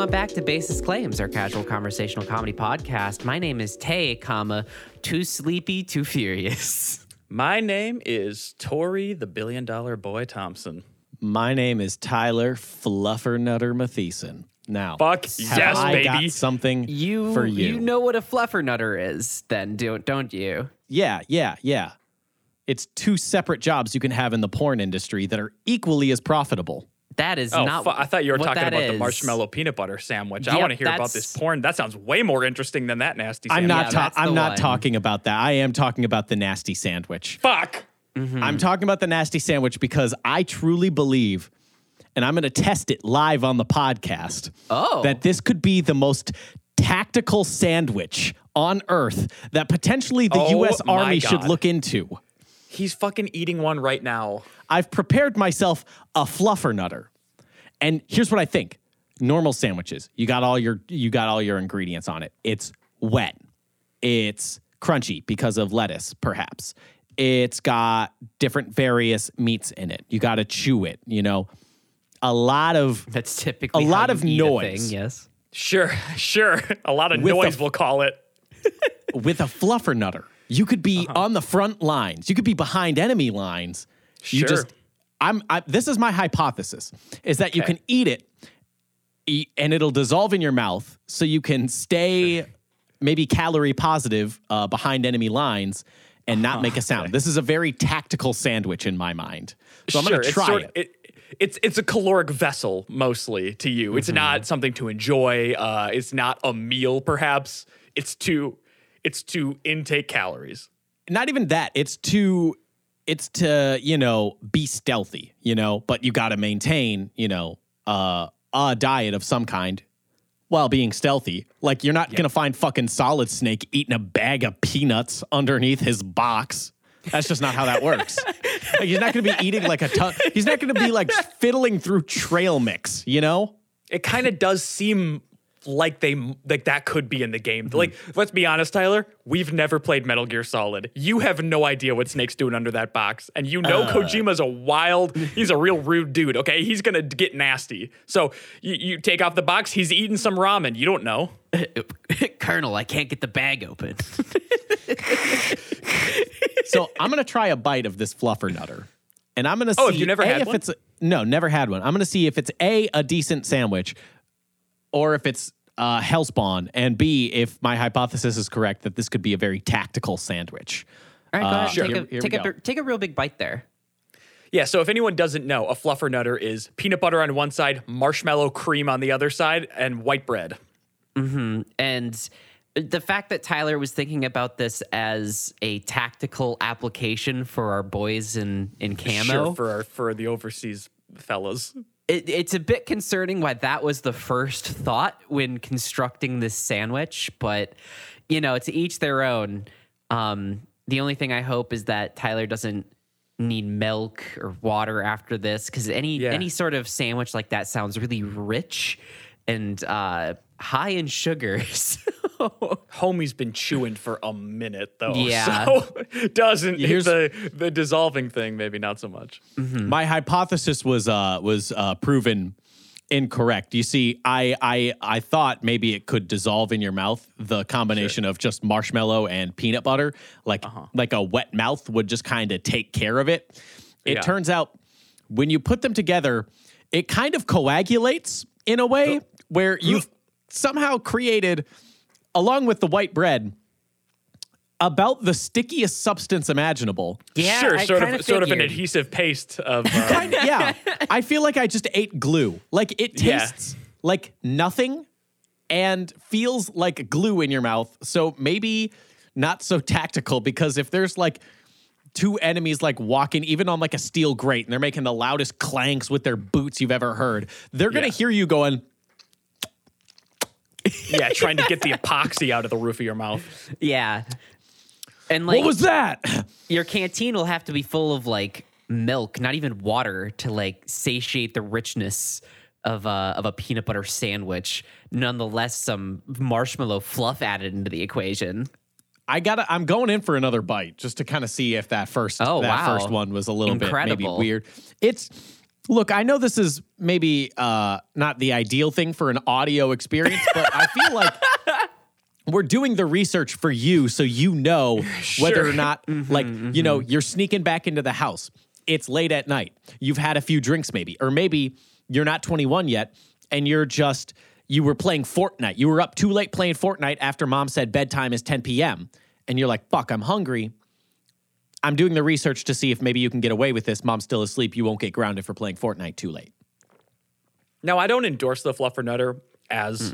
Welcome back to Basis Claims, our casual conversational comedy podcast. My name is Tay, too sleepy, too furious. My name is Tori, the billion-dollar boy Thompson. My name is Tyler Fluffernutter Matheson. Now, got something for you. You know what a Fluffernutter is, then, don't you? Yeah. It's two separate jobs you can have in the porn industry that are equally as profitable. That is I thought you were talking about the marshmallow peanut butter sandwich. Yep, I want to hear about this porn. That sounds way more interesting than that nasty sandwich. I'm not talking about that. I am talking about the nasty sandwich. Fuck. Mm-hmm. I'm talking about the nasty sandwich because I truly believe, and I'm going to test it live on the podcast, that this could be the most tactical sandwich on Earth that potentially the U.S. Army should look into. He's fucking eating one right now. I've prepared myself a Fluffernutter. And here's what I think. Normal sandwiches, you got all your ingredients on it. It's wet. It's crunchy because of lettuce, perhaps. It's got different various meats in it. You got to chew it, you know. That's typically a lot of noise. Thing, yes. Sure. A lot of noise, we'll call it. With a Fluffernutter, you could be on the front lines. You could be behind enemy lines. Sure. This is my hypothesis, is that you can eat it, and it'll dissolve in your mouth, so you can stay maybe calorie positive behind enemy lines and not make a sound. Okay. This is a very tactical sandwich in my mind. So I'm going to try It's a caloric vessel, mostly, to you. It's not something to enjoy. It's not a meal, perhaps. It's to intake calories. Not even that. It's to, you know, be stealthy, you know, but you got to maintain, you know, a diet of some kind while being stealthy. Like, you're not going to find fucking Solid Snake eating a bag of peanuts underneath his box. That's just not how that works. Like, he's not going to be eating like he's not going to be like fiddling through trail mix, you know? It kind of does seem like that could be in the game. Mm-hmm. Like, let's be honest, Tyler, we've never played Metal Gear Solid. You have no idea what Snake's doing under that box. And you know Kojima's he's a real rude dude, okay? He's going to get nasty. So you take off the box, he's eating some ramen. You don't know. Colonel, I can't get the bag open. So I'm going to try a bite of this Fluffernutter. And I'm going to see if you never had one? No, never had one. I'm going to see if it's a decent sandwich, or if it's hellspawn, and B, if my hypothesis is correct, that this could be a very tactical sandwich. All right, go ahead. Take a real big bite there. Yeah, so if anyone doesn't know, a Fluffernutter is peanut butter on one side, marshmallow cream on the other side, and white bread. Mm-hmm. And the fact that Tyler was thinking about this as a tactical application for our boys in camo. Sure, for the overseas fellas. It's a bit concerning why that was the first thought when constructing this sandwich, but, you know, to each their own. The only thing I hope is that Tyler doesn't need milk or water after this, because any sort of sandwich like that sounds really rich and high in sugar. So. Homie's been chewing for a minute, though. Yeah. So the dissolving thing, maybe not so much. Mm-hmm. My hypothesis was proven incorrect. You see, I thought maybe it could dissolve in your mouth, the combination of just marshmallow and peanut butter. Like, like a wet mouth would just kind of take care of it. It turns out when you put them together, it kind of coagulates in a way where you've somehow created, along with the white bread, about the stickiest substance imaginable. Yeah, sure, sort of an adhesive paste of. Yeah, I feel like I just ate glue. Like, it tastes like nothing, and feels like glue in your mouth. So maybe not so tactical, because if there's like two enemies like walking even on like a steel grate, and they're making the loudest clanks with their boots you've ever heard, they're gonna hear you going. Yeah, trying to get the epoxy out of the roof of your mouth. Yeah. And like, what was that? Your canteen will have to be full of like milk, not even water, to like satiate the richness of a peanut butter sandwich. Nonetheless, some marshmallow fluff added into the equation. I'm going in for another bite just to kind of see if that first one was a little bit maybe weird. It's Look, I know this is maybe not the ideal thing for an audio experience, but I feel like we're doing the research for you so you know whether or not, you know, you're sneaking back into the house. It's late at night. You've had a few drinks maybe, or maybe you're not 21 yet and you're just, you were playing Fortnite. You were up too late playing Fortnite after mom said bedtime is 10 p.m. And you're like, fuck, I'm hungry. I'm doing the research to see if maybe you can get away with this. Mom's still asleep. You won't get grounded for playing Fortnite too late. Now, I don't endorse the Fluffernutter as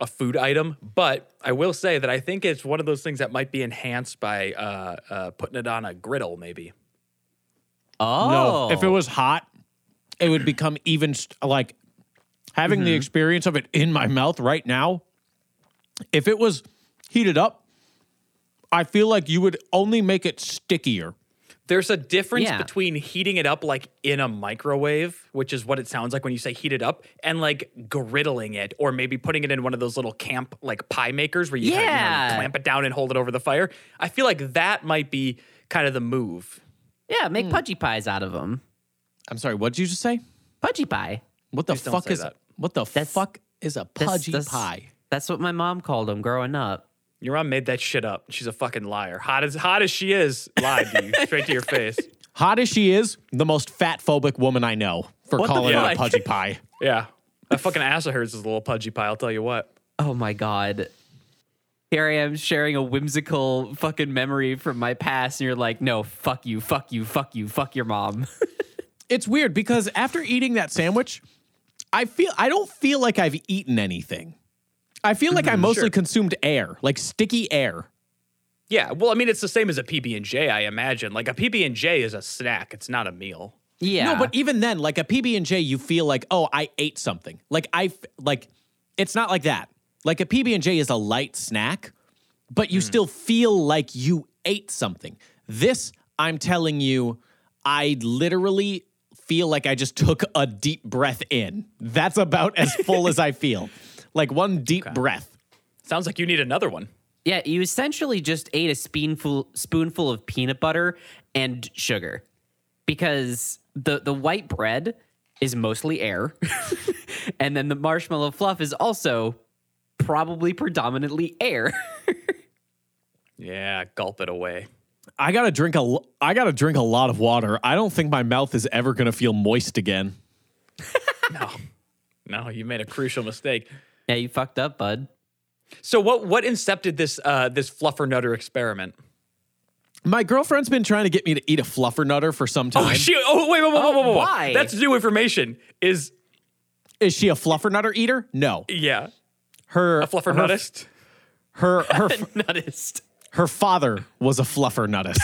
a food item, but I will say that I think it's one of those things that might be enhanced by putting it on a griddle, maybe. Oh. No, if it was hot, it would become even, like, having the experience of it in my mouth right now, if it was heated up, I feel like you would only make it stickier. There's a difference between heating it up like in a microwave, which is what it sounds like when you say heat it up, and like griddling it, or maybe putting it in one of those little camp like pie makers where you kind of, you know, clamp it down and hold it over the fire. I feel like that might be kind of the move. Yeah, make pudgy pies out of them. I'm sorry, what did you just say? Pudgy pie. What the fuck is that? What the fuck is a pudgy pie? That's what my mom called them growing up. Your mom made that shit up. She's a fucking liar. Hot as she is, lied to you straight to your face. Hot as she is, the most fat phobic woman I know for calling her a pudgy pie. Yeah, that fucking ass of hers is a little pudgy pie. I'll tell you what. Oh my god, here I am sharing a whimsical fucking memory from my past, and you're like, no, fuck you, fuck your mom. It's weird because after eating that sandwich, I don't feel like I've eaten anything. I feel like I mostly consumed air, like sticky air. Yeah, well, I mean, it's the same as a PB&J, I imagine. Like, a PB&J is a snack. It's not a meal. Yeah. No, but even then, like, a PB&J, you feel like, oh, I ate something. Like, it's not like that. Like, a PB&J is a light snack, but you still feel like you ate something. This, I'm telling you, I literally feel like I just took a deep breath in. That's about as full as I feel. Like one deep breath. Sounds like you need another one. Yeah, you essentially just ate a spoonful of peanut butter and sugar because the white bread is mostly air. And then the marshmallow fluff is also probably predominantly air. Yeah, gulp it away. I gotta drink a lot of water. I don't think my mouth is ever going to feel moist again. No, you made a crucial mistake. Yeah, you fucked up, bud. So what incepted this this Fluffernutter experiment? My girlfriend's been trying to get me to eat a Fluffernutter for some time. Oh, wait. Why? That's new information. Is she a Fluffernutter eater? No. Yeah. Her a Fluffernuttist? Her nuttist. Her father was a Fluffernuttist.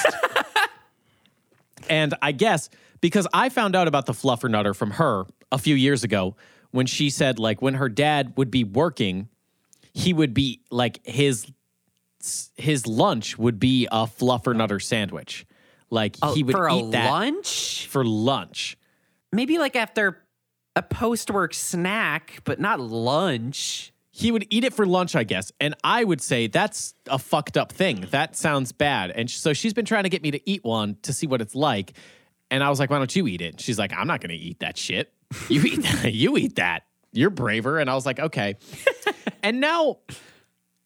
And I guess because I found out about the Fluffernutter from her a few years ago, when she said, like, when her dad would be working, he would be, like, his lunch would be a Fluffernutter sandwich. Like, he would eat that. For lunch? Maybe, like, after a post-work snack, but not lunch. He would eat it for lunch, I guess. And I would say, that's a fucked up thing. That sounds bad. And so she's been trying to get me to eat one to see what it's like. And I was like, why don't you eat it? And she's like, I'm not going to eat that shit. You eat that. You're braver. And I was like, okay. And now,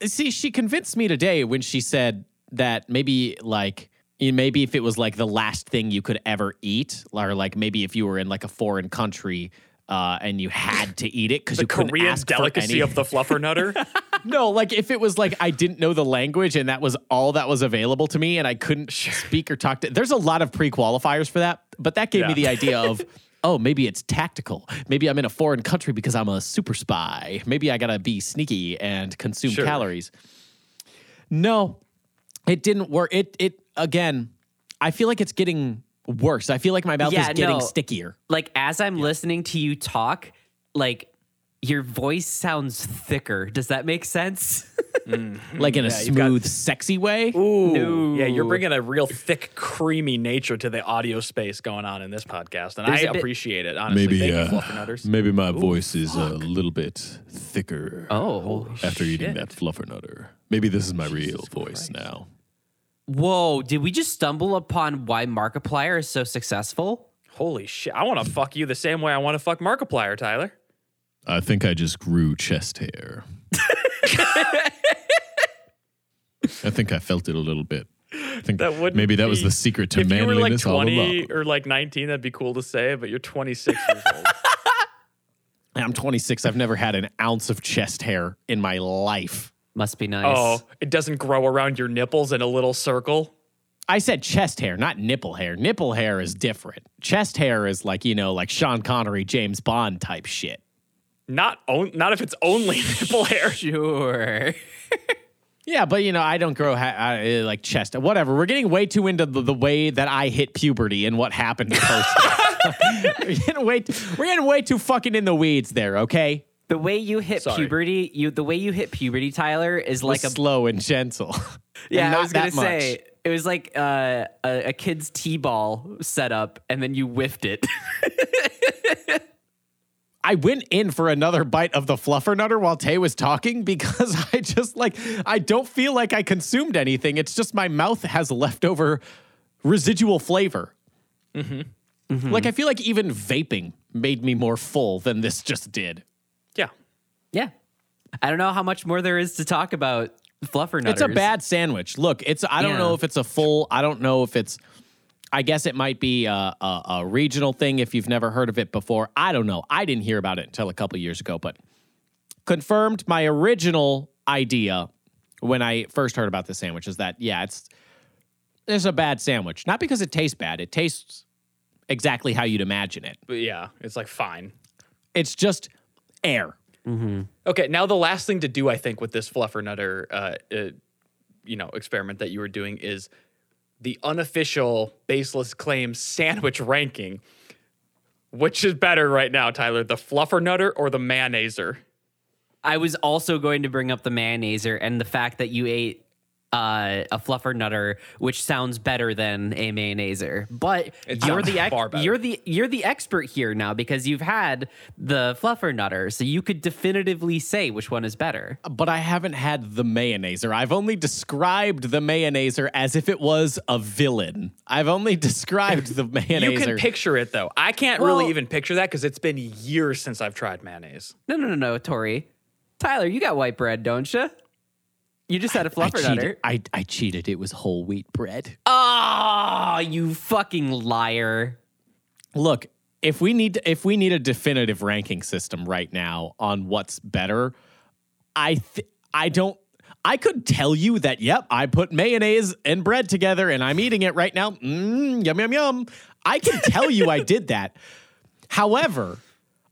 see, she convinced me today when she said that maybe if it was like the last thing you could ever eat, or like maybe if you were in like a foreign country and you had to eat it because you couldn't ask for anything. The Korean delicacy of the Fluffernutter? No, like if it was like I didn't know the language and that was all that was available to me and I couldn't speak or talk to. There's a lot of pre-qualifiers for that, but that gave me the idea of... Oh, maybe it's tactical. Maybe I'm in a foreign country because I'm a super spy. Maybe I gotta be sneaky and consume calories. No, it didn't work. It again, I feel like it's getting worse. I feel like my mouth is getting stickier. Like as I'm listening to you talk, like your voice sounds thicker. Does that make sense? Like in a smooth, sexy way? Ooh. No. Yeah, you're bringing a real thick, creamy nature to the audio space going on in this podcast, and I appreciate it, honestly. Maybe my voice is a little bit thicker after eating that Fluffernutter. Maybe this is my real voice now. Whoa, did we just stumble upon why Markiplier is so successful? Holy shit. I want to fuck you the same way I want to fuck Markiplier, Tyler. I think I just grew chest hair. I think I felt it a little bit. I think that would maybe that was the secret to manliness all along. If you were like 20 or like 19, that'd be cool to say, but you're 26 years old. I'm 26. I've never had an ounce of chest hair in my life. Must be nice. Oh, it doesn't grow around your nipples in a little circle? I said chest hair, not nipple hair. Nipple hair is different. Chest hair is like, you know, like Sean Connery, James Bond type shit. Not if it's only nipple hair. Sure. Yeah, but, you know, I don't grow like chest. Whatever. We're getting way too into the way that I hit puberty and what happened post. We're getting way too fucking in the weeds there, okay? The way you hit puberty, Tyler, is like a slow and gentle. Yeah, and I was gonna say it was like a kid's t-ball setup, and then you whiffed it. I went in for another bite of the Fluffernutter while Tay was talking because I just I don't feel like I consumed anything. It's just my mouth has leftover residual flavor. Mm-hmm. Mm-hmm. Like I feel like even vaping made me more full than this just did. Yeah. I don't know how much more there is to talk about Fluffernutters. It's a bad sandwich. Look, I don't know if it's a full, I don't know if it's, I guess it might be a regional thing if you've never heard of it before. I don't know. I didn't hear about it until a couple years ago, but confirmed my original idea when I first heard about the sandwich is that, it's a bad sandwich. Not because it tastes bad. It tastes exactly how you'd imagine it. But yeah, it's like fine. It's just air. Mm-hmm. Okay, now the last thing to do, I think, with this Fluffernutter, experiment that you were doing is the unofficial Baseless Claims sandwich ranking. Which is better right now, Tyler, the Fluffernutter or the Mayonnaiser? I was also going to bring up the Mayonnaiser and the fact that you ate a Fluffernutter, which sounds better than a Mayonnaiser, but you're the expert here now because you've had the Fluffernutter, so you could definitively say which one is better. But I haven't had the Mayonnaiser. I've only described the Mayonnaiser as if it was a villain. I've only described the Mayonnaiser. You can picture it though. I can't really even picture that because it's been years since I've tried mayonnaise. No, Tori. Tyler, you got white bread, don't you? You just had a Fluffernutter. I cheated. It was whole wheat bread. Oh, you fucking liar. Look, if we need a definitive ranking system right now on what's better, I could tell you that, yep, I put mayonnaise and bread together and I'm eating it right now. Yum, yum, yum. I can tell you I did that. However,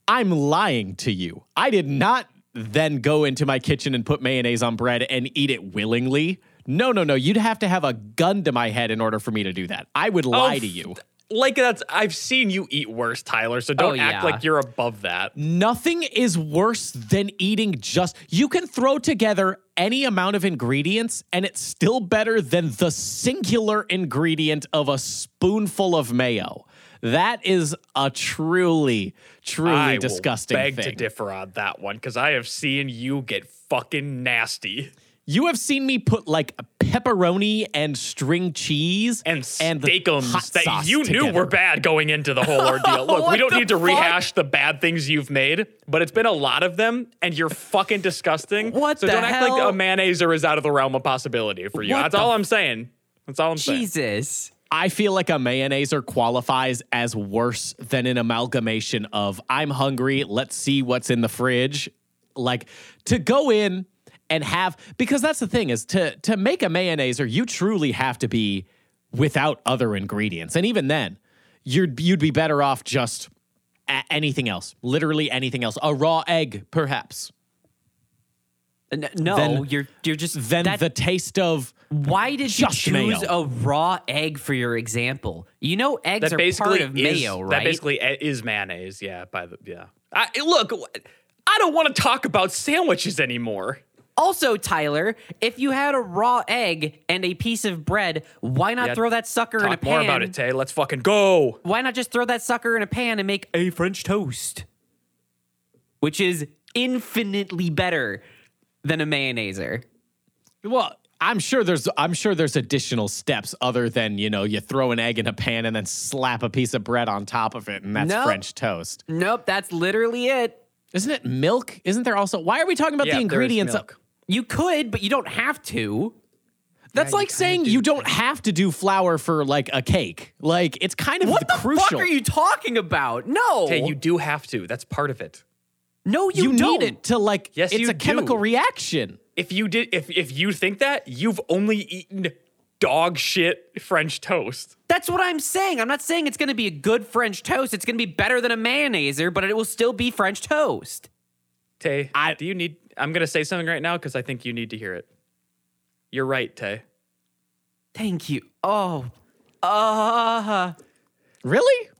I'm lying to you. I did not then go into my kitchen and put mayonnaise on bread and eat it willingly. No. You'd have to have a gun to my head in order for me to do that. I would lie to you. I've seen you eat worse, Tyler, so don't act like you're above that. Nothing is worse than eating you can throw together any amount of ingredients and it's still better than the singular ingredient of a spoonful of mayo. That is a truly disgusting thing. I beg to differ on that one because I have seen you get fucking nasty. You have seen me put like a pepperoni and string cheese and steakums that you knew were bad going into the whole ordeal. Look, we don't need to rehash the bad things you've made, but it's been a lot of them, and you're fucking disgusting. What? So don't act like a Mayonnaiser is out of the realm of possibility for you. That's all I'm saying. Jesus. I feel like a Mayonnaiser qualifies as worse than an amalgamation of I'm hungry, let's see what's in the fridge. Like to go in and have, because that's the thing is to make a Mayonnaiser, you truly have to be without other ingredients. And even then, you'd be better off just anything else, literally anything else. A raw egg, perhaps. No, you're just... Then the taste of... Why did you choose mayo? A raw egg for your example? You know eggs are part of mayo, right? That basically is mayonnaise, yeah. Look, I don't want to talk about sandwiches anymore. Also, Tyler, if you had a raw egg and a piece of bread, why not throw that sucker in a pan? Talk more about it, Tay. Let's fucking go. Why not just throw that sucker in a pan and make a French toast? Which is infinitely better than a Mayonnaiser. Well, I'm sure there's additional steps other than, you know, you throw an egg in a pan and then slap a piece of bread on top of it, and that's French toast. Nope, that's literally it. Isn't it milk? Isn't there also? Why are we talking about the ingredients? You could, but you don't have to. That's like saying you don't have to do flour for like a cake. Like, it's kind of crucial. What the fuck are you talking about? No. Hey, you do have to. That's part of it. No, you don't. You need it to like, yes, it's a chemical reaction. If you did, if you think that, you've only eaten dog shit French toast. That's what I'm saying. I'm not saying it's going to be a good French toast. It's going to be better than a mayonnaiser, but it will still be French toast. Tay, do you need? I'm going to say something right now because I think you need to hear it. You're right, Tay. Thank you. Oh. Really?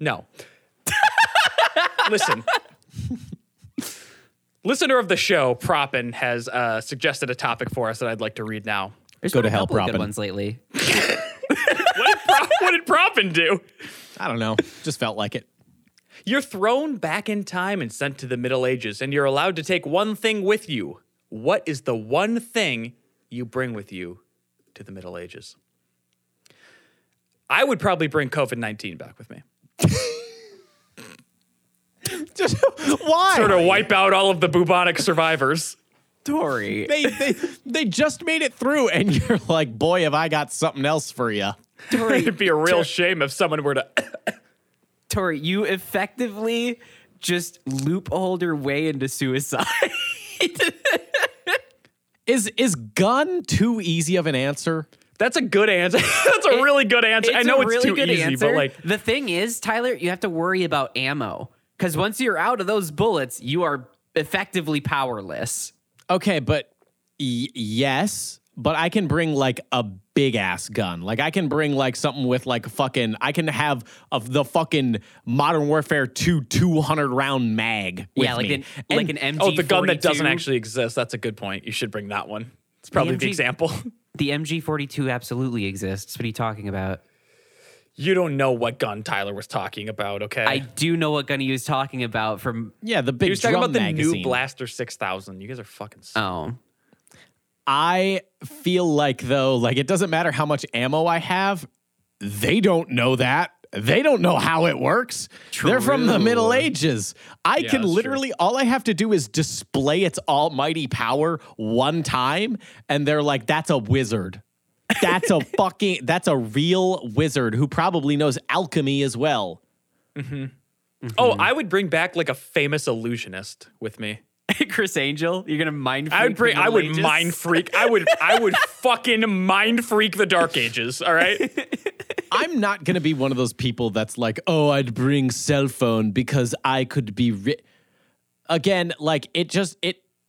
No. Listen. Listener of the show, Proppin, has suggested a topic for us that I'd like to read now. There's Go to hell, Proppin. Good ones lately. What did Proppin do? I don't know. Just felt like it. You're thrown back in time and sent to the Middle Ages, and you're allowed to take one thing with you. What is the one thing you bring with you to the Middle Ages? I would probably bring COVID-19 back with me. Just, why? Sort of wipe out all of the bubonic survivors. Dory. They just made it through, and you're like, boy, have I got something else for you. Dory. It'd be a real shame if someone were to... Dory, you effectively just loopholed your way into suicide. Is gun too easy of an answer? That's a good answer. That's a really good answer. I know it's too easy, but like... The thing is, Tyler, you have to worry about ammo. Because once you're out of those bullets, you are effectively powerless. Okay, but yes, but I can bring like a big-ass gun. Like I can bring like something with like fucking... I can have the fucking Modern Warfare 2 200-round mag with me. Like an MG-42. Oh, the gun that doesn't actually exist. That's a good point. You should bring that one. It's probably the example. The MG-42 absolutely exists. What are you talking about? You don't know what gun Tyler was talking about, okay? I do know what gun he was talking about from... Yeah, the big drum magazine. He was talking about the new Blaster 6000. You guys are fucking sick. Oh. I feel like, though, like it doesn't matter how much ammo I have. They don't know that. They don't know how it works. True. They're from the Middle Ages. I can literally... True. All I have to do is display its almighty power one time, and they're like, that's a wizard. That's a real wizard who probably knows alchemy as well. Mm-hmm. Mm-hmm. Oh, I would bring back like a famous illusionist with me. Criss Angel, you're gonna mind freak. I would fucking mind freak the Dark Ages, all right? I'm not gonna be one of those people that's like, oh, I'd bring cell phone because I could be again, like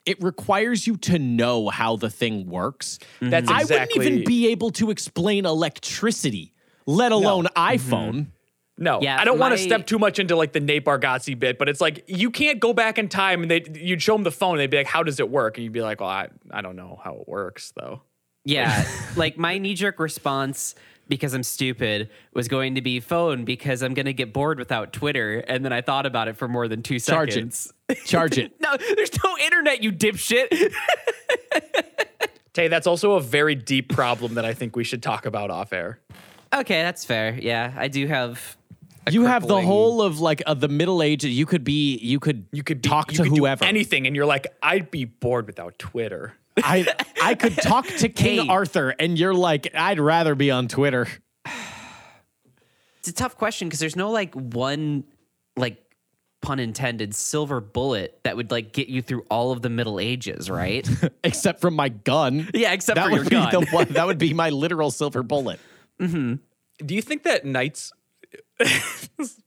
it requires you to know how the thing works. Mm-hmm. That's exactly. I wouldn't even be able to explain electricity, let alone iPhone. Mm-hmm. No, yeah, I don't want to step too much into like the Nate Bargatze bit, but it's like you can't go back in time and you'd show them the phone and they'd be like, how does it work? And you'd be like, well, I don't know how it works though. Yeah, like my knee-jerk response, because I'm stupid, was going to be phone because I'm going to get bored without Twitter. And then I thought about it for more than 2 seconds. Charge it. No, there's no internet, you dipshit. Tay, that's also a very deep problem that I think we should talk about off air. Okay, that's fair. Yeah, I do have... You have the whole of like the Middle Ages. You could whoever. Do anything, and you're like, I'd be bored without Twitter. I could talk to King Arthur, and you're like, I'd rather be on Twitter. It's a tough question because there's no like one, like, pun intended, silver bullet that would like get you through all of the Middle Ages, right? Except for my gun. Yeah, except for your gun. That would be my literal silver bullet. Mm-hmm. Do you think that knights?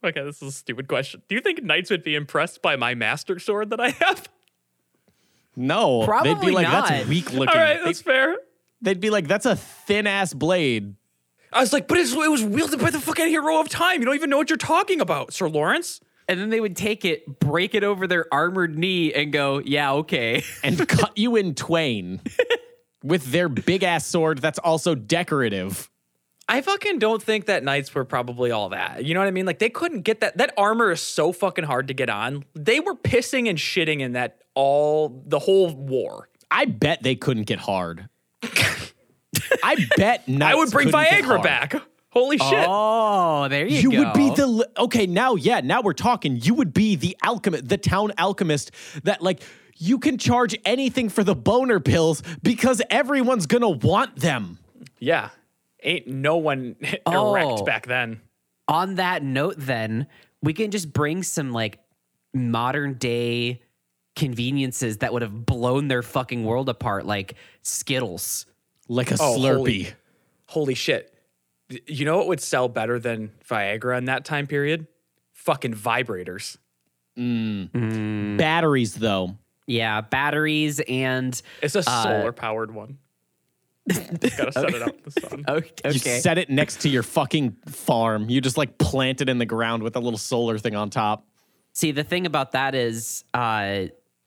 Okay, this is a stupid question. Do you think knights would be impressed by my master sword that I have? No, probably they'd be like, not. That's weak looking. All right, that's fair. They'd be like, that's a thin ass blade. I was like, but it was wielded by the fucking hero of time. You don't even know what you're talking about, Sir Lawrence. And then they would take it, break it over their armored knee, and go, yeah, okay, and cut you in twain with their big ass sword. That's also decorative. I fucking don't think that knights were probably all that. You know what I mean? Like, they couldn't get that. That armor is so fucking hard to get on. They were pissing and shitting in that the whole war. I bet they couldn't get hard. I bet not. I would bring Viagra back. Holy shit. Oh, there you go. You would be now we're talking. You would be the alchemist, the town alchemist that, like, you can charge anything for the boner pills because everyone's going to want them. Yeah. Ain't no one erect back then. On that note, then, we can just bring some, like, modern day conveniences that would have blown their fucking world apart, like Skittles. Like a Slurpee. Holy shit. You know what would sell better than Viagra in that time period? Fucking vibrators. Batteries, though. Yeah, batteries and... It's a solar-powered one. You gotta set it up in the sun. Okay. You set it next to your fucking farm. You just, like, plant it in the ground with a little solar thing on top. See, the thing about that is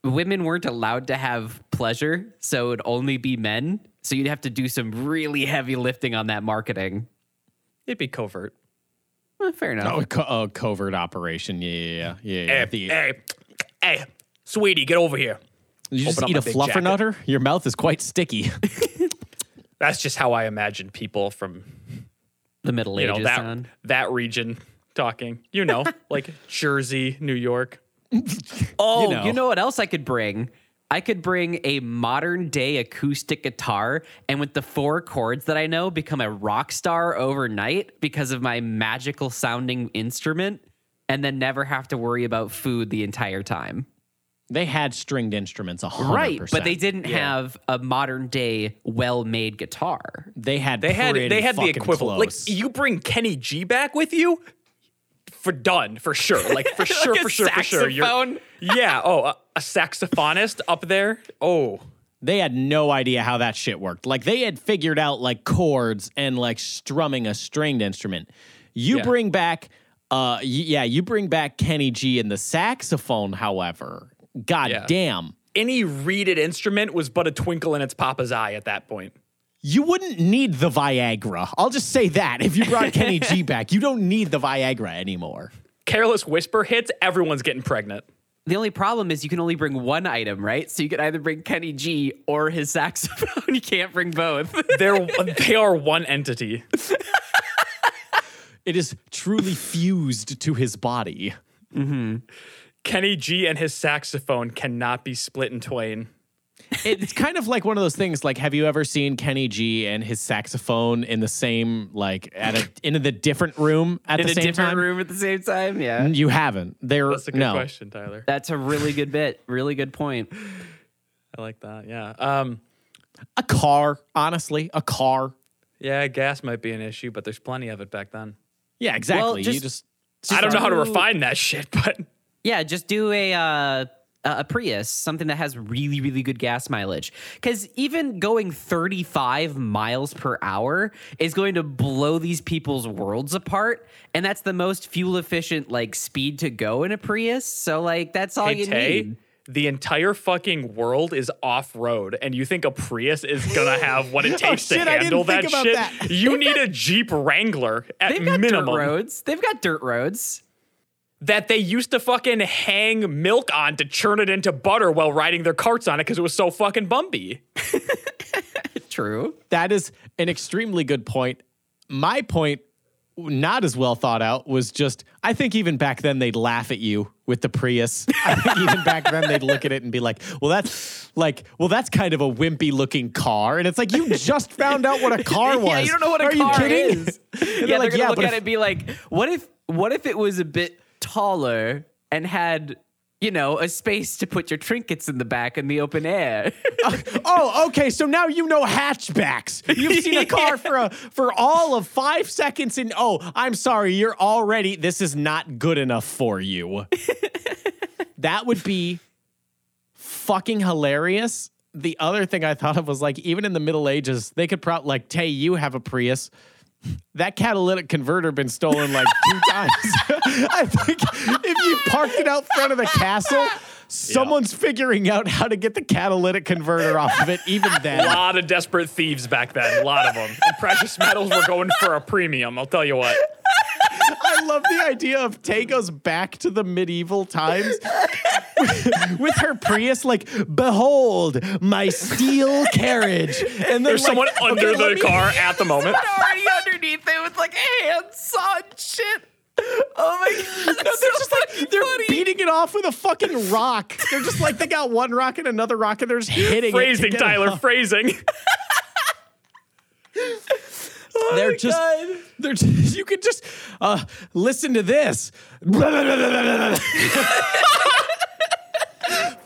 women weren't allowed to have pleasure, so it would only be men. So you'd have to do some really heavy lifting on that marketing. It'd be covert. Fair enough. Covert operation. Yeah. Hey, sweetie, get over here. You just eat a Fluffernutter? Your mouth is quite sticky. That's just how I imagine people from the Middle Ages, that region talking. You know, like Jersey, New York. Oh, you know what else I could bring? I could bring a modern day acoustic guitar and with the four chords that I know become a rock star overnight because of my magical sounding instrument and then never have to worry about food the entire time. They had stringed instruments 100%. Right, but they didn't have a modern day well-made guitar. They had the equivalent. Close. Like, you bring Kenny G back with you? For sure. Like, for sure. Saxophone? A saxophonist up there? Oh. They had no idea how that shit worked. Like, they had figured out, like, chords and, like, strumming a stringed instrument. You bring back Kenny G and the saxophone, however. God damn. Any reeded instrument was but a twinkle in its papa's eye at that point. You wouldn't need the Viagra. I'll just say that. If you brought Kenny G back, you don't need the Viagra anymore. Careless Whisper hits, everyone's getting pregnant. The only problem is you can only bring one item, right? So you can either bring Kenny G or his saxophone. You can't bring both. They are one entity. It is truly fused to his body. Mm-hmm. Kenny G and his saxophone cannot be split in twain. It's kind of like one of those things, like, have you ever seen Kenny G and his saxophone in the same, like, in a different room at the same time? Yeah. You haven't. That's a good question, Tyler. That's a really good bit. Really good point. I like that, yeah. A car, honestly, a car. Yeah, gas might be an issue, but there's plenty of it back then. Yeah, exactly. Well, I don't know how to refine that shit, but... Yeah, just do a Prius, something that has really, really good gas mileage. Because even going 35 miles per hour is going to blow these people's worlds apart. And that's the most fuel-efficient, like, speed to go in a Prius. So, like, that's all you need. The entire fucking world is off-road, and you think a Prius is going to have what it takes to handle that shit? You need a Jeep Wrangler at minimum. They've got dirt roads. That they used to fucking hang milk on to churn it into butter while riding their carts on it because it was so fucking bumpy. True. That is an extremely good point. My point, not as well thought out, was just, I think even back then they'd laugh at you with the Prius. I think even back then they'd look at it and be like, well, that's kind of a wimpy looking car. And it's like, you just found out what a car was. Yeah, you don't know what a car is. Yeah, like, they're going to look at it and be like, what if it was a bit taller and had, you know, a space to put your trinkets in the back in the open air. Okay. So now you know hatchbacks. You've seen a car for all of 5 seconds and, I'm sorry, this is not good enough for you. That would be fucking hilarious. The other thing I thought of was, like, even in the Middle Ages, they could probably, like, Tay, you have a Prius. That catalytic converter been stolen like 2 times. I think if you parked it out front of the castle, someone's figuring out how to get the catalytic converter off of it even then. A lot of desperate thieves back then, a lot of them. And precious metals were going for a premium, I'll tell you what. I love the idea of Tay goes back to the medieval times with her Prius, like, behold my steel carriage. And there's someone under the car at the moment. Already underneath it with like hands on shit. Oh my god! No, they're just like they're beating it off with a fucking rock. They're just like they got one rock and another rock, and they're just hitting. Phrasing, Tyler. Phrasing. Oh they're just, God. They're just, you could just listen to this.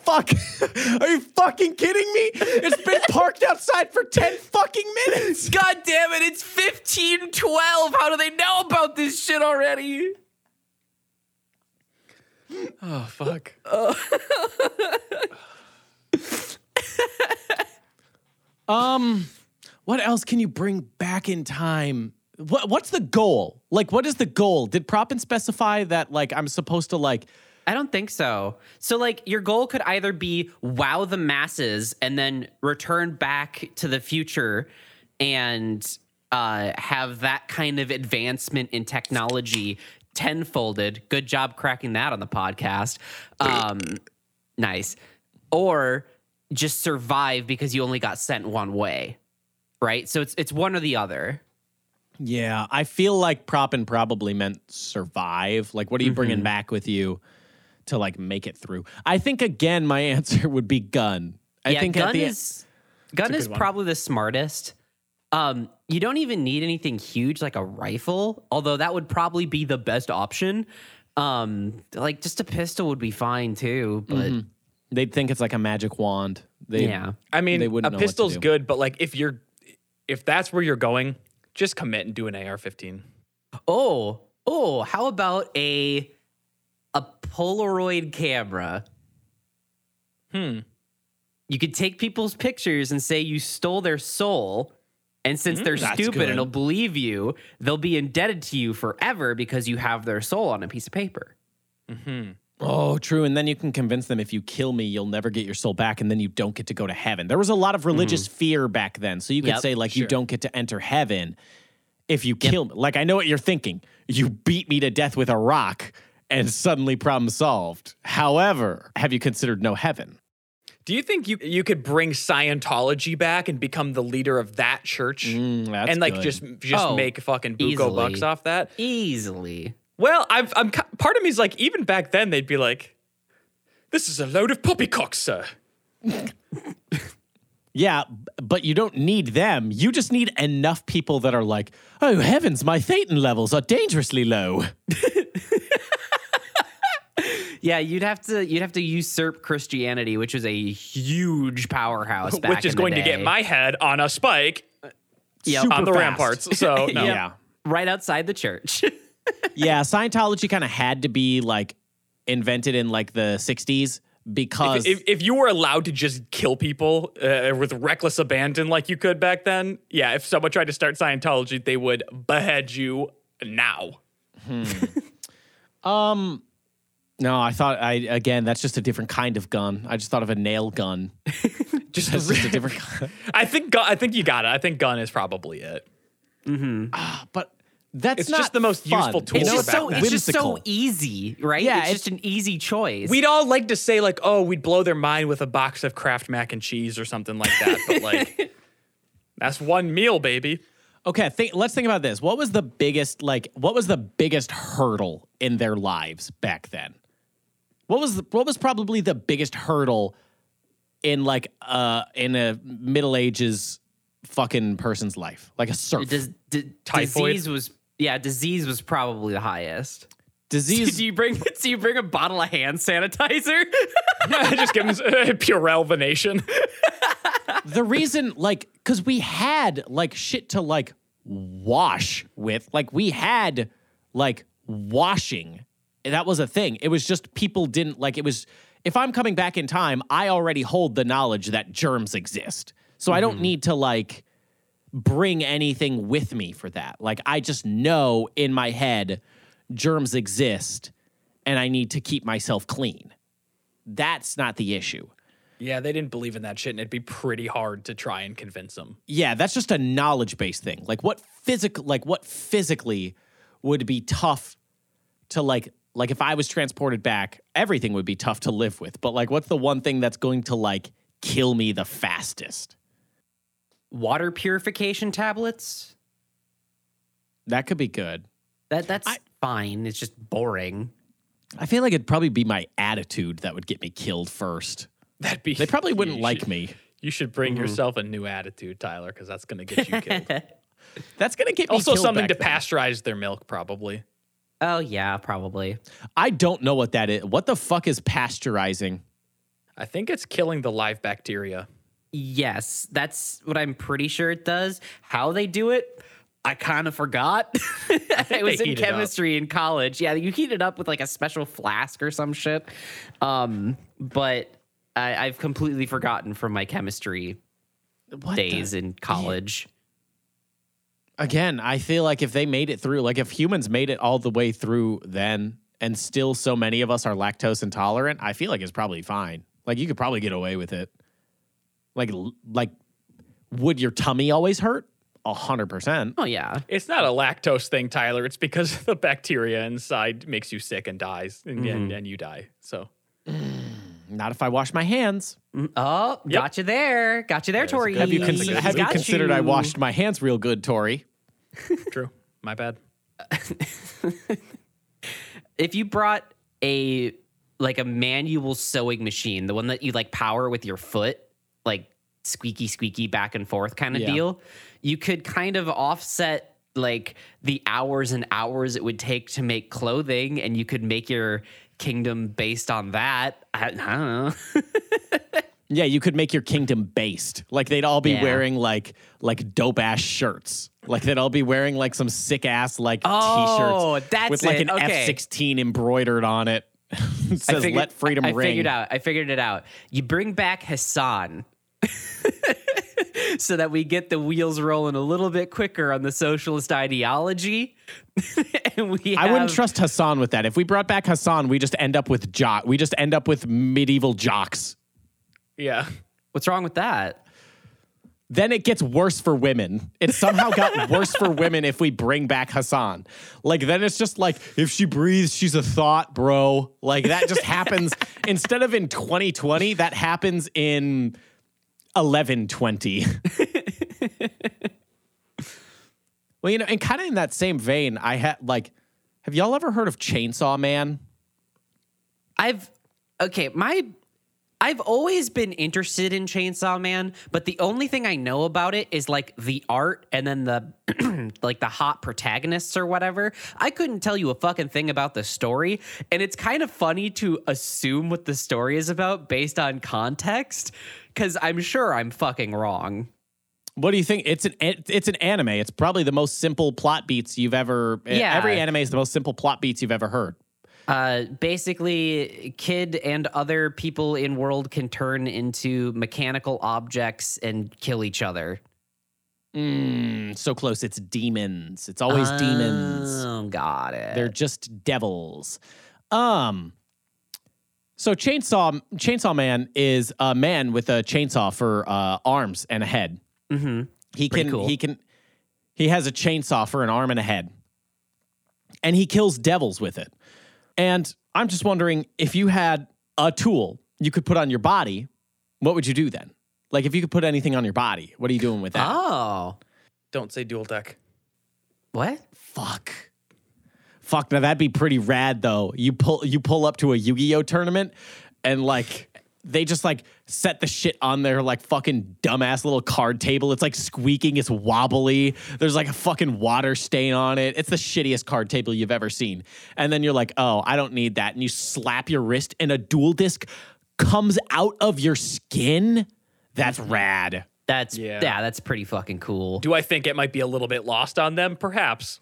Fuck. Are you fucking kidding me? It's been parked outside for 10 fucking minutes. God damn it. It's 15:12. How do they know about this shit already? Oh, fuck. Oh. What else can you bring back in time? What's the goal? Like, what is the goal? Did Proppen specify that, like, I'm supposed to, like... I don't think so. So, like, your goal could either be wow the masses and then return back to the future and have that kind of advancement in technology tenfolded. Good job cracking that on the podcast. Nice. Or just survive because you only got sent one way, right? So it's one or the other. Yeah, I feel like Proppen probably meant survive. Like, what are you bringing back with you to, like, make it through? I think, again, my answer would be gun. Gun is probably the smartest. You don't even need anything huge like a rifle, although that would probably be the best option. Like, just a pistol would be fine, too, but... Mm-hmm. They'd think it's like a magic wand. I mean, a pistol's good, but, like, if that's where you're going, just commit and do an AR-15. Oh, how about a Polaroid camera? You could take people's pictures and say you stole their soul, and since they're stupid and will believe you, they'll be indebted to you forever because you have their soul on a piece of paper. Oh, true. And then you can convince them, if you kill me, you'll never get your soul back, and then you don't get to go to heaven. There was a lot of religious fear back then, so you could say, like, you don't get to enter heaven if you kill me. Like, I know what you're thinking. You beat me to death with a rock, and suddenly problem solved. However, have you considered no heaven? Do you think you could bring Scientology back and become the leader of that church? And, like, good. just make fucking buco bucks off that? Easily. Well, I'm part of me's like, even back then they'd be like, this is a load of poppycock, sir. Yeah, but you don't need them. You just need enough people that are like, oh, heavens, my thetan levels are dangerously low. Yeah, you'd have to usurp Christianity, which is a huge powerhouse back in the day. Which is going to get my head on a spike on the ramparts. So no. Yeah, right outside the church. Yeah, Scientology kind of had to be, like, invented in, like, the 60s. Because if you were allowed to just kill people with reckless abandon like you could back then, if someone tried to start Scientology, they would behead you now. No, I thought, that's just a different kind of gun. I just thought of a nail gun. just a different kind. I think you got it. I think gun is probably it. But it's not just the most useful tool. It's just so easy, right? Yeah, it's just an easy choice. We'd all like to say, like, oh, we'd blow their mind with a box of Kraft mac and cheese or something like that. But, like, that's one meal, baby. Okay, let's think about this. What was the biggest, hurdle in their lives back then? What was probably the biggest hurdle in, like, in a Middle Ages fucking person's life? Like a surf. Typhoid? Disease was probably the highest. Disease. Do you bring a bottle of hand sanitizer? Just give them Purell the Nation. The reason, like, because we had, like, shit to, like, wash with. Like, we had, like, washing. That was a thing. It was just people didn't, like, it was, if I'm coming back in time, I already hold the knowledge that germs exist. So I don't need to, like, bring anything with me for that. Like, I just know in my head germs exist and I need to keep myself clean. That's not the issue. Yeah, they didn't believe in that shit, and it'd be pretty hard to try and convince them. Yeah, that's just a knowledge-based thing. Like, what physically would be tough to, like, like if I was transported back, everything would be tough to live with. But like, what's the one thing that's going to like kill me the fastest? Water purification tablets. That could be good. That's fine. It's just boring. I feel like it'd probably be my attitude that would get me killed first. They probably wouldn't like me. You should bring yourself a new attitude, Tyler, because that's going to get you killed. That's going to get me also killed. Also something to pasteurize their milk, probably. Oh, yeah, probably. I don't know what that is. What the fuck is pasteurizing? I think it's killing the live bacteria. Yes, that's what I'm pretty sure it does. How they do it, I kind of forgot. I was in chemistry in college. Yeah, you heat it up with like a special flask or some shit. But I've completely forgotten from my chemistry days in college. Again, I feel like if they made it through, like if humans made it all the way through then, and still so many of us are lactose intolerant, I feel like it's probably fine. Like you could probably get away with it. Like would your tummy always hurt? 100%. Oh, yeah. It's not a lactose thing, Tyler. It's because the bacteria inside makes you sick and dies, and you die. So, not if I wash my hands. Oh, yep. Got you there, Tori. Have you considered I washed my hands real good, Tori? True. My bad. If you brought a manual sewing machine, the one that you like power with your foot, like squeaky back and forth kind of deal, you could kind of offset like the hours and hours it would take to make clothing, and you could make your kingdom based on that. I don't know. Yeah, you could make your kingdom based. Like they'd all be wearing like dope ass shirts. Like they'd all be wearing like some sick ass like t-shirts that's with like an F-16 embroidered on it. It says "Let freedom ring." I figured it out. You bring back Hassan. So that we get the wheels rolling a little bit quicker on the socialist ideology. I wouldn't trust Hassan with that. If we brought back Hassan, we just end up with we just end up with medieval jocks. Yeah. What's wrong with that? Then it gets worse for women. It somehow got worse for women if we bring back Hassan. Like, then it's just like, if she breathes, she's a thought, bro. Like, that just happens. Instead of in 2020, that happens in 1120. Well, you know, and kind of in that same vein, I had like, have y'all ever heard of Chainsaw Man? I've always been interested in Chainsaw Man, but the only thing I know about it is like the art and then the like the hot protagonists or whatever. I couldn't tell you a fucking thing about the story, and it's kind of funny to assume what the story is about based on context, because I'm sure I'm fucking wrong. What do you think? It's an anime. It's probably the most simple plot beats you've ever... Yeah. Every anime is the most simple plot beats you've ever heard. Basically, kid and other people in world can turn into mechanical objects and kill each other. So close. It's demons. It's always demons. Oh, got it. They're just devils. So Chainsaw Man is a man with a chainsaw for arms and a head. Mm-hmm. He has a chainsaw for an arm and a head, and he kills devils with it. And I'm just wondering, if you had a tool you could put on your body, what would you do then? Like, if you could put anything on your body, what are you doing with that? Oh, don't say dual deck. What? Fuck. Fuck, now that'd be pretty rad, though. You pull up to a Yu-Gi-Oh tournament, and, like, they just, like, set the shit on their, like, fucking dumbass little card table. It's, like, squeaking. It's wobbly. There's, like, a fucking water stain on it. It's the shittiest card table you've ever seen. And then you're like, oh, I don't need that. And you slap your wrist, and a dual disc comes out of your skin? That's rad. That's pretty fucking cool. Do I think it might be a little bit lost on them? Perhaps.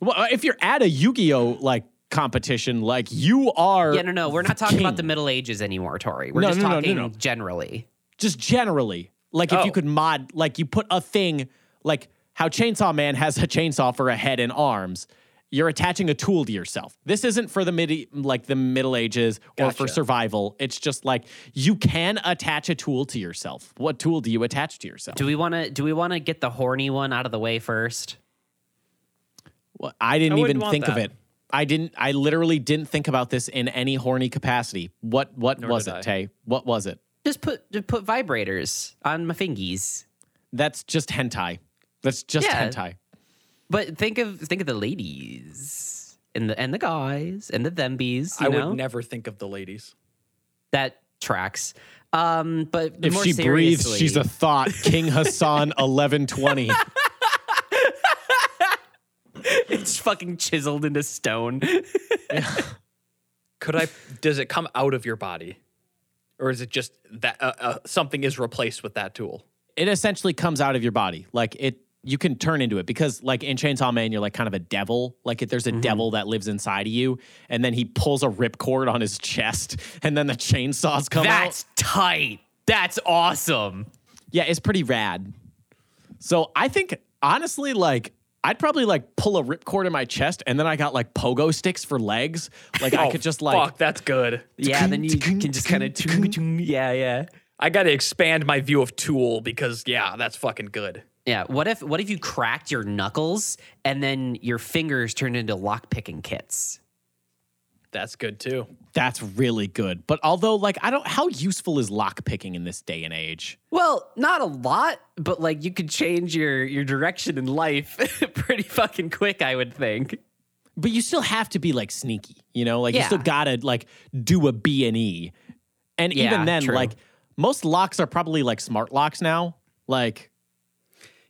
Well, if you're at a Yu-Gi-Oh like competition, like you are. Yeah, no, we're not talking about the Middle Ages anymore, Tori. We're just talking generally. Just generally, like if you could mod, like you put a thing, like how Chainsaw Man has a chainsaw for a head and arms. You're attaching a tool to yourself. This isn't for the Middle Ages or for survival. It's just like you can attach a tool to yourself. What tool do you attach to yourself? Do we want to get the horny one out of the way first? Well, I didn't even think of it. I literally didn't think about this in any horny capacity. What Nor was it, I. Tay? What was it? Just put vibrators on my fingies. That's just hentai. That's just hentai. But think of the ladies and the guys and the thembies. I would never think of the ladies. That tracks. But if more she breathes, she's a thought. King Hassan 1120. It's fucking chiseled into stone. Yeah. Does it come out of your body, or is it just that something is replaced with that tool? It essentially comes out of your body. Like you can turn into it, because like in Chainsaw Man, you're like kind of a devil. Like there's a devil that lives inside of you, and then he pulls a ripcord on his chest, and then the chainsaws come out. That's tight. That's awesome. Yeah, it's pretty rad. So I think honestly, like I'd probably like pull a ripcord in my chest, and then I got like pogo sticks for legs. Like I could just like fuck, that's good. Yeah, then you can just kind of yeah. I got to expand my view of Tool because, yeah, that's fucking good. Yeah. What if you cracked your knuckles and then your fingers turned into lockpicking kits? That's good, too. That's really good. But although, like, how useful is lockpicking in this day and age? Well, not a lot, but, like, you could change your direction in life pretty fucking quick, I would think. But you still have to be, like, sneaky, you know? Like, you still got to, like, do a B&E. And even then, true. Like... most locks are probably like smart locks now. Like,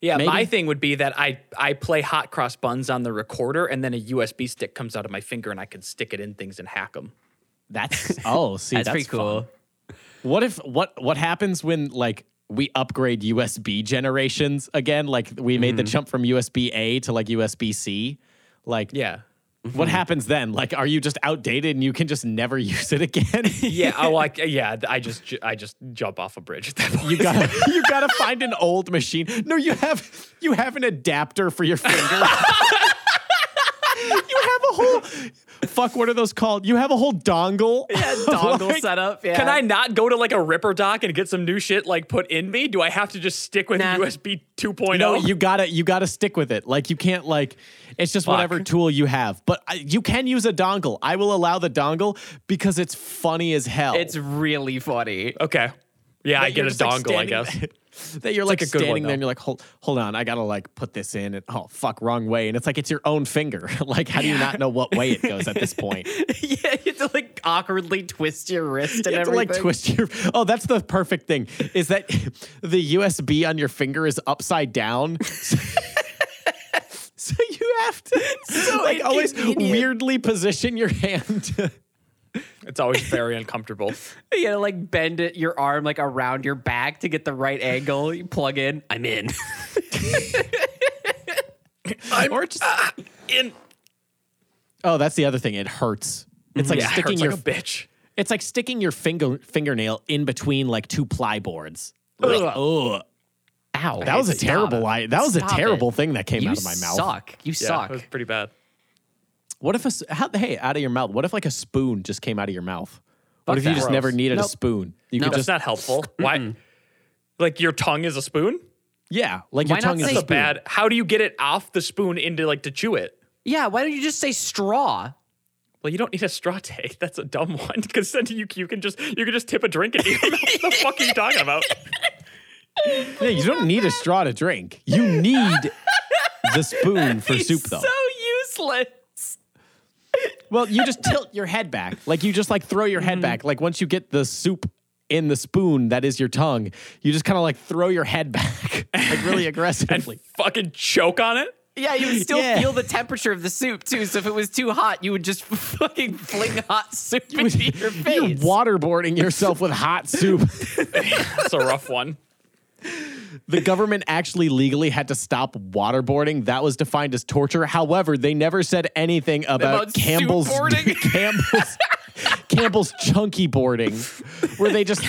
yeah, maybe. My thing would be that I play hot cross buns on the recorder, and then a USB stick comes out of my finger, and I can stick it in things and hack them. That's see, that's pretty cool. Fun. What happens when like we upgrade USB generations again? Like we made the jump from USB A to like USB C. Like what happens then? Like, are you just outdated and you can just never use it again? I just jump off a bridge at that point. You gotta find an old machine. No, you have an adapter for your finger. What are those called? You have a whole dongle. Yeah, dongle like, setup. Yeah. Can I not go to like a Ripper dock and get some new shit like put in me? Do I have to just stick with USB 2.0? No, you gotta stick with it. Like you can't like. It's just whatever tool you have. But you can use a dongle. I will allow the dongle because it's funny as hell. It's really funny. Okay. Yeah, I get a dongle, I guess. That you're like a standing there and you're like, hold on, I got to like put this in. And, oh, fuck, wrong way. And it's like, it's your own finger. Like, how do you not know what way it goes at this point? Yeah, you have to like awkwardly twist your wrist and everything. You have to like twist your... Oh, that's the perfect thing, is that the USB on your finger is upside down. So you have to like always weirdly position your hand. It's always very uncomfortable. You know, like bend your arm like around your back to get the right angle. You plug in. I'm in. I'm in. Oh, that's the other thing. It hurts. It's like sticking your like a bitch. It's like sticking your fingernail in between like two ply boards. Like, ugh. Ow, that was a terrible thing that came out of my mouth. You suck. It was pretty bad. What if out of your mouth? What if like a spoon just came out of your mouth? What if you just never needed a spoon? That's not helpful. Why? Like your tongue is a spoon? Yeah, like your tongue is a spoon. Bad. How do you get it off the spoon into like to chew it? Yeah, why don't you just say straw? Well, you don't need a straw take. That's a dumb one, because then you can just tip a drink at you. What the fuck are you talking about? Yeah, you don't need a straw to drink. You need the spoon for soup, though. So useless. Well, you just tilt your head back. Like, you just, like, throw your head back. Like, once you get the soup in the spoon that is your tongue, you just kind of, like, throw your head back. Like, really aggressively. And fucking choke on it? Yeah, you would still feel the temperature of the soup, too. So if it was too hot, you would just fucking fling hot soup into your face. You're waterboarding yourself with hot soup. That's a rough one. The government actually legally had to stop waterboarding. That was defined as torture. However, they never said anything about Campbell's chunky boarding, where they just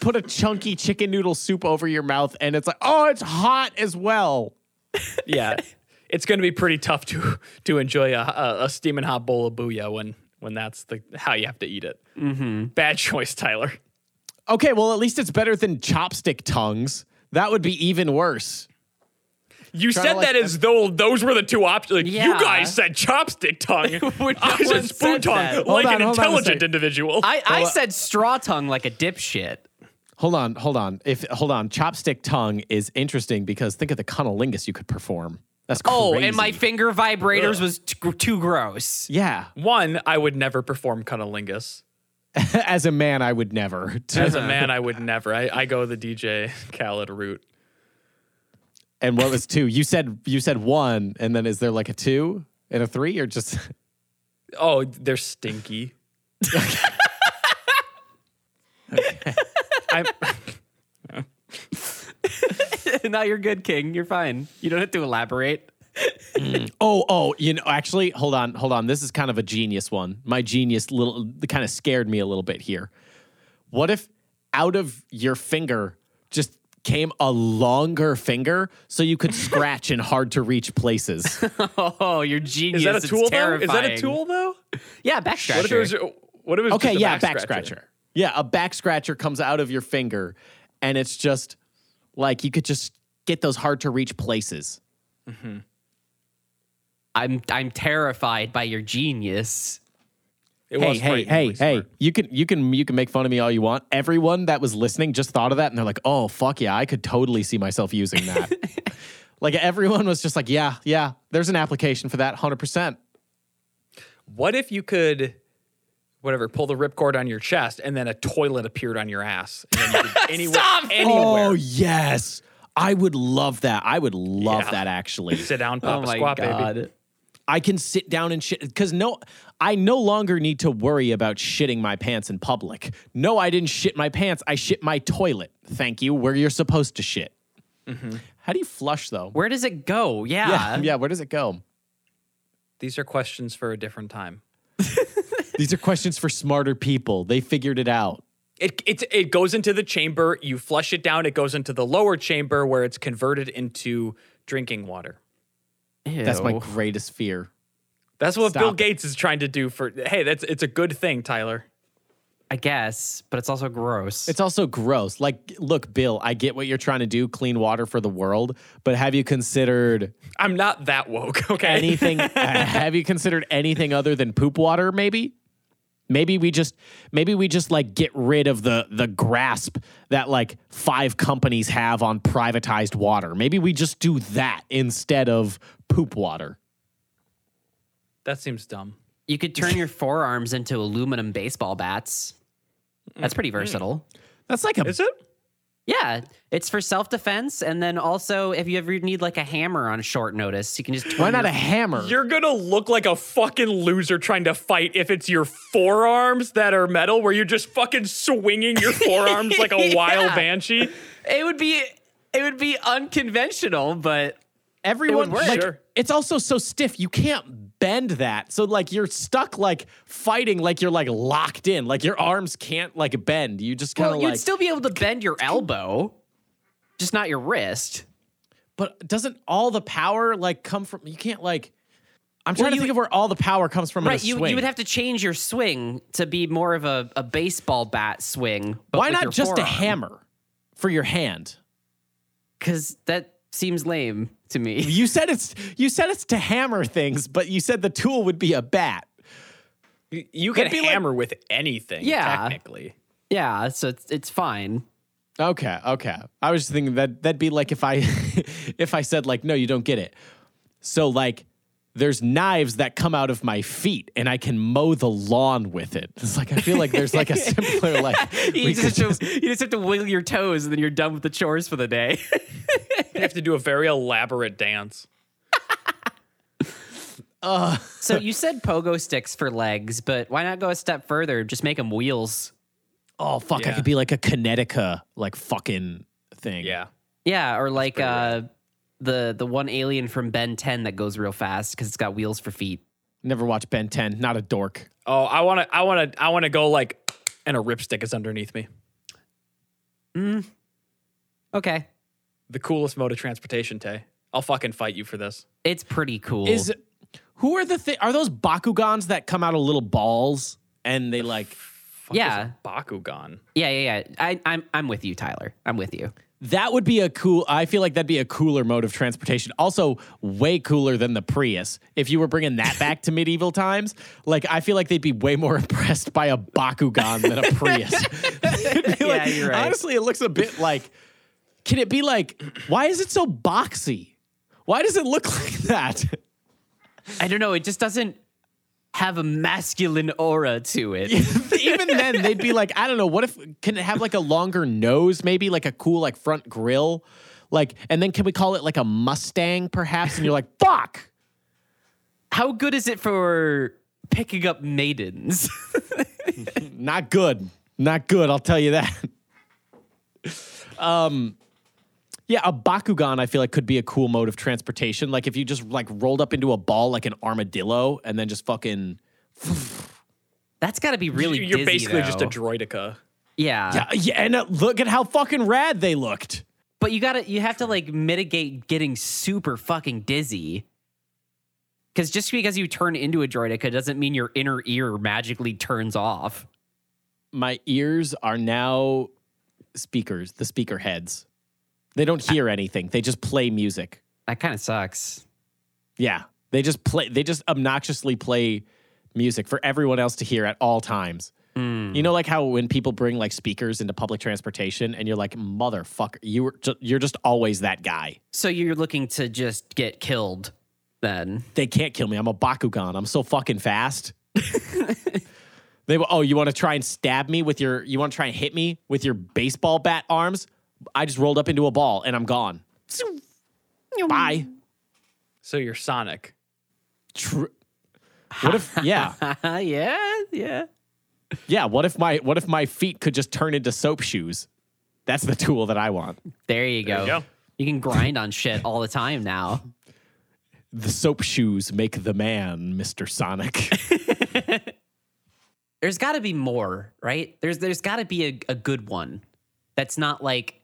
put a chunky chicken noodle soup over your mouth, and it's like, oh, it's hot as well. Yeah, it's going to be pretty tough to enjoy a steaming hot bowl of booyah when that's how you have to eat it. Mm-hmm. Bad choice, Tyler. Okay, well, at least it's better than chopstick tongues. That would be even worse. You said that as though those were the two options. Like, yeah. You guys said chopstick tongue. I said spoon tongue like an intelligent individual. I said straw tongue like a dipshit. Hold on. Chopstick tongue is interesting because think of the cunnilingus you could perform. That's crazy. Oh, and my finger vibrators was too gross. Yeah. One, I would never perform cunnilingus. As a man, I would never. As a man, I would never. I go the DJ Khaled route. And what was two? You said one, and then is there like a two and a three or just? Oh, they're stinky. Okay. No, you're good, King. You're fine. You don't have to elaborate. Actually, hold on. This is kind of a genius one. My genius kind of scared me a little bit here. What if out of your finger just came a longer finger so you could scratch in hard to reach places? Oh, you're genius. Is that a tool, though? Yeah, back scratcher. What if it was okay, just a back scratcher? Yeah, a back scratcher comes out of your finger, and it's just like you could just get those hard to reach places. Mm-hmm. I'm terrified by your genius. Hey! You can make fun of me all you want. Everyone that was listening just thought of that, and they're like, "Oh fuck yeah, I could totally see myself using that." Like everyone was just like, "Yeah, there's an application for that, 100%." What if you could? Whatever, pull the ripcord on your chest, and then a toilet appeared on your ass. And then you could anywhere. Oh, yes. I would love that. That, actually. Sit down, Papa Squat, baby. I can sit down and shit. Because I no longer need to worry about shitting my pants in public. No, I didn't shit my pants. I shit my toilet. Thank you. Where you're supposed to shit. Mm-hmm. How do you flush, though? Where does it go? Yeah, where does it go? These are questions for a different time. These are questions for smarter people. They figured it out. It goes into the chamber. You flush it down. It goes into the lower chamber where it's converted into drinking water. Ew. That's my greatest fear. That's what Bill Gates is trying to do for... Hey, it's a good thing, Tyler. I guess, but it's also gross. Like, look, Bill, I get what you're trying to do, clean water for the world, but have you considered... I'm not that woke, okay? Have you considered anything other than poop water, maybe? Maybe we just like get rid of the grasp that like 5 companies have on privatized water. Maybe we just do that instead of poop water. That seems dumb. You could turn your forearms into aluminum baseball bats. That's pretty versatile. That's like Is it? Yeah, it's for self-defense, and then also if you ever need like a hammer on short notice, you can just. Why not a hammer? You're gonna look like a fucking loser trying to fight if it's your forearms that are metal, where you're just fucking swinging your forearms like a wild banshee. It would be unconventional, but everyone would like. Sure. It's also so stiff you can't bend that. So like you're stuck like fighting like you're like locked in. Like your arms can't like bend. You just kind of you'd still be able to bend your elbow, just not your wrist. But doesn't all the power like come from you can't like I'm trying to think of where all the power comes from in a swing. You would have to change your swing to be more of a baseball bat swing. But why not just a hammer for your hand? Cuz that seems lame to me. You said it's to hammer things, but you said the tool would be a bat. You can hammer like, with anything, technically. Yeah, so it's fine. Okay. I was just thinking that'd be like if I if I said like, no, you don't get it. So like, there's knives that come out of my feet, and I can mow the lawn with it. It's like I feel like there's like a simpler like. You just have to wiggle your toes, and then you're done with the chores for the day. You have to do a very elaborate dance. So you said pogo sticks for legs, but why not go a step further? Just make them wheels. Oh, fuck. Yeah. I could be like a Connecticut, like fucking thing. Yeah. Or like the one alien from Ben 10 that goes real fast because it's got wheels for feet. Never watched Ben 10. Not a dork. Oh, I want to go like, and a ripstick is underneath me. Okay. The coolest mode of transportation, Tay. I'll fucking fight you for this. It's pretty cool. Are those Bakugans that come out of little balls and they like? Fuck yeah, is a Bakugan. Yeah. I'm with you, Tyler. I'm with you. That would be a cool... I feel like that'd be a cooler mode of transportation. Also, way cooler than the Prius. If you were bringing that back to medieval times, like, I feel like they'd be way more impressed by a Bakugan than a Prius. Yeah, like, you're right. Honestly, it looks a bit like... Can it be like... Why is it so boxy? Why does it look like that? I don't know. It just doesn't have a masculine aura to it. Even then, they'd be like, I don't know, what if, can it have like a longer nose, maybe like a cool like front grill? Like, and then can we call it like a Mustang perhaps? And you're like, fuck! How good is it for picking up maidens? Not good. Not good, I'll tell you that. Yeah, a Bakugan, I feel like, could be a cool mode of transportation. Like, if you just, like, rolled up into a ball like an armadillo and then just fucking... That's got to be really dizzy, you're basically though. Just a droidica. Yeah, and look at how fucking rad they looked. But you have to, like, mitigate getting super fucking dizzy. Because just because you turn into a droidica doesn't mean your inner ear magically turns off. My ears are now speakers, the speaker heads. They don't hear anything. They just play music. That kind of sucks. Yeah. They just obnoxiously play music for everyone else to hear at all times. You know, like how when people bring like speakers into public transportation and you're like, motherfucker, you're just always that guy. So you're looking to just get killed then. They can't kill me. I'm a Bakugan. I'm so fucking fast. You want to try and stab me with you want to try and hit me with your baseball bat arms? I just rolled up into a ball and I'm gone. Bye. So you're Sonic. What if? Yeah. Yeah. Yeah. What if my feet could just turn into soap shoes? That's the tool that I want. There you go. You can grind on shit all the time now. The soap shoes make the man, Mr. Sonic. There's got to be more, right? There's got to be a good one. That's not like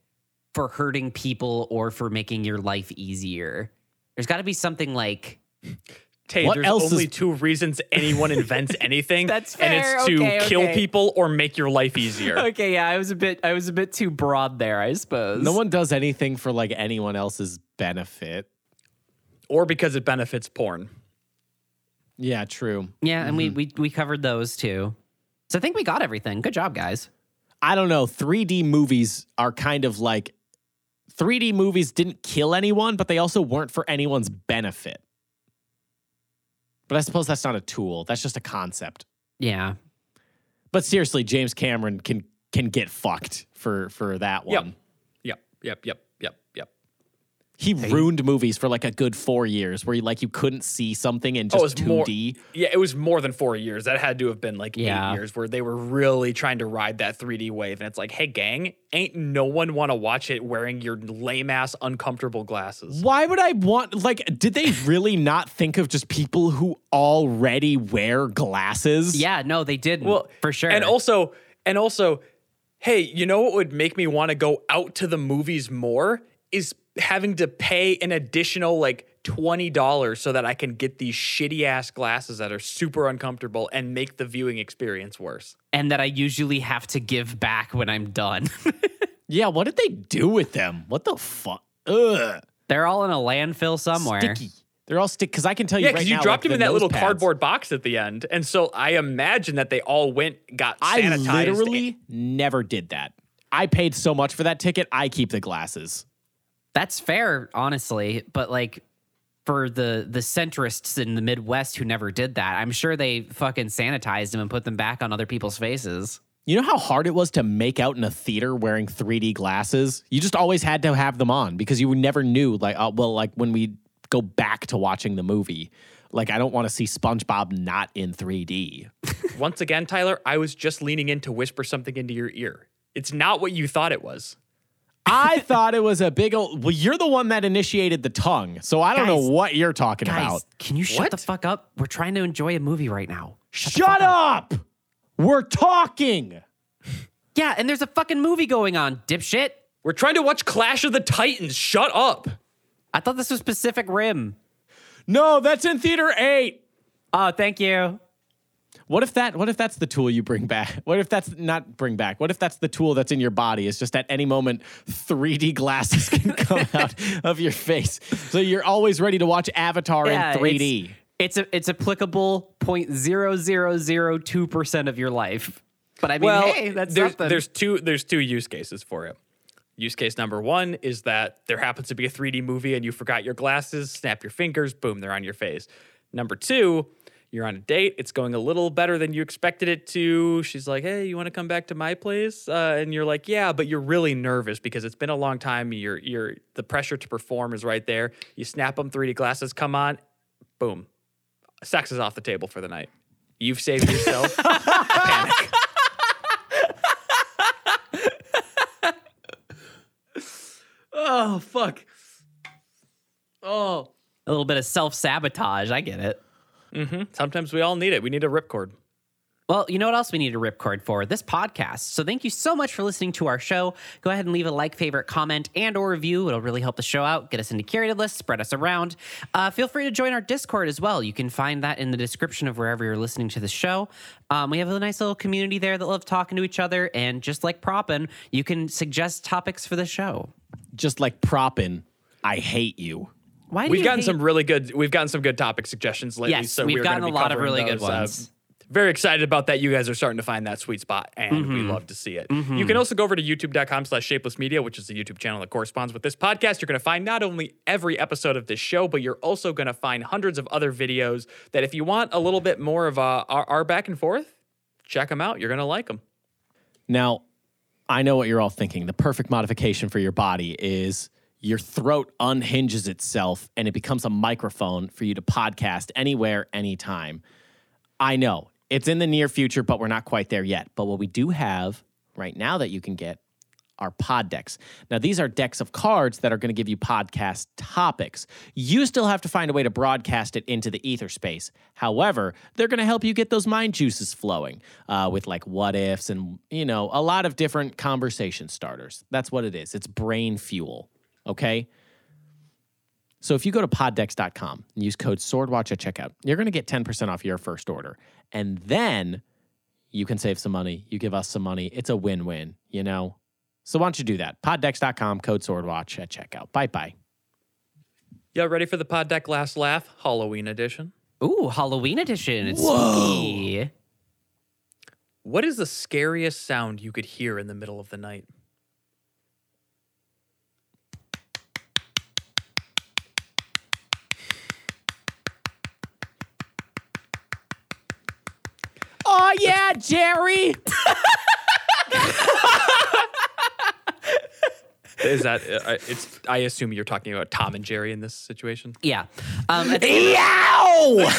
for hurting people or for making your life easier. There's got to be something like... Tay, there's only two reasons anyone invents anything. That's fair. And it's to kill people or make your life easier. Okay, yeah, I was a bit too broad there, I suppose. No one does anything for like anyone else's benefit. Or because it benefits porn. Yeah, true. Yeah, and we covered those too. So I think we got everything. Good job, guys. I don't know, 3D movies are kind of like, 3D movies didn't kill anyone, but they also weren't for anyone's benefit. But I suppose that's not a tool. That's just a concept. Yeah. But seriously, James Cameron can get fucked for that one. Yep. He ruined movies for like a good 4 years where you couldn't see something in just 2D. Yeah, it was more than 4 years. That had to have been 8 years where they were really trying to ride that 3D wave. And it's like, hey, gang, ain't no one want to watch it wearing your lame-ass uncomfortable glasses. Why would I want... did they really not think of just people who already wear glasses? Yeah, no, they didn't, for sure. And also, hey, you know what would make me want to go out to the movies more is... having to pay an additional $20 so that I can get these shitty ass glasses that are super uncomfortable and make the viewing experience worse. And that I usually have to give back when I'm done. Yeah, what did they do with them? What the fuck? Ugh. They're all in a landfill somewhere. Sticky. They're all sticky because I can tell you right now. Yeah, because you dropped them in that little cardboard box at the end. And so I imagine that they all got sanitized. I literally never did that. I paid so much for that ticket, I keep the glasses. That's fair, honestly, but for the centrists in the Midwest who never did that, I'm sure they fucking sanitized them and put them back on other people's faces. You know how hard it was to make out in a theater wearing 3D glasses? You just always had to have them on because you never knew, when we go back to watching the movie, I don't want to see SpongeBob not in 3D. Once again, Tyler, I was just leaning in to whisper something into your ear. It's not what you thought it was. I thought it was a big old... Well, you're the one that initiated the tongue, so I don't know what you're talking about. Can you shut the fuck up? We're trying to enjoy a movie right now. Shut up! We're talking! Yeah, and there's a fucking movie going on, dipshit. We're trying to watch Clash of the Titans. Shut up! I thought this was Pacific Rim. No, that's in Theater 8. Oh, thank you. What if that's the tool you bring back? What if that's not bring back? What if that's the tool that's in your body? It's just at any moment, 3D glasses can come out of your face. So you're always ready to watch Avatar in 3D. It's applicable 0.0002% of your life. But I mean, that's something. There's two use cases for it. Use case number one is that there happens to be a 3D movie and you forgot your glasses, snap your fingers, boom, they're on your face. Number two, you're on a date. It's going a little better than you expected it to. She's like, hey, you want to come back to my place? And you're like, yeah, but you're really nervous because it's been a long time. You're the pressure to perform is right there. You snap them, 3D glasses come on, boom. Sex is off the table for the night. You've saved yourself panic. Oh, fuck. Oh. A little bit of self-sabotage. I get it. Mm-hmm. Sometimes we all need it. We need a ripcord. Well, you know what else we need a ripcord for? This podcast. So thank you so much for listening to our show. Go ahead and leave a like, favorite, comment, and or review. It'll really help the show out, get us into curated lists, spread us around. Feel free to join our Discord as well. You can find that in the description of wherever you're listening to the show. We have a nice little community there that love talking to each other. And just like propping, you can suggest topics for the show. Just like propping, I hate you. Why do We've gotten some good topic suggestions lately. Yes, so we've gotten a lot of really good ones. Very excited about that. You guys are starting to find that sweet spot, and we love to see it. Mm-hmm. You can also go over to youtube.com/shapelessmedia, which is the YouTube channel that corresponds with this podcast. You're going to find not only every episode of this show, but you're also going to find hundreds of other videos that if you want a little bit more of our back and forth, check them out. You're going to like them. Now, I know what you're all thinking. The perfect modification for your body is your throat unhinges itself and it becomes a microphone for you to podcast anywhere, anytime. I know it's in the near future, but we're not quite there yet. But what we do have right now that you can get are pod decks. Now, these are decks of cards that are going to give you podcast topics. You still have to find a way to broadcast it into the ether space. However, they're going to help you get those mind juices flowing with like what ifs and, you know, a lot of different conversation starters. That's what it is. It's brain fuel. Okay? So if you go to poddecks.com and use code SWORDWATCH at checkout, you're going to get 10% off your first order. And then you can save some money. You give us some money. It's a win-win, you know? So why don't you do that? Poddecks.com, code SWORDWATCH at checkout. Bye-bye. Y'all ready for the Pod Deck Last Laugh? Halloween edition. Ooh, Halloween edition. It's spooky. What is the scariest sound you could hear in the middle of the night? Oh, yeah, Jerry. Is that, it's, I assume you're talking about Tom and Jerry in this situation? Yeah. Yow!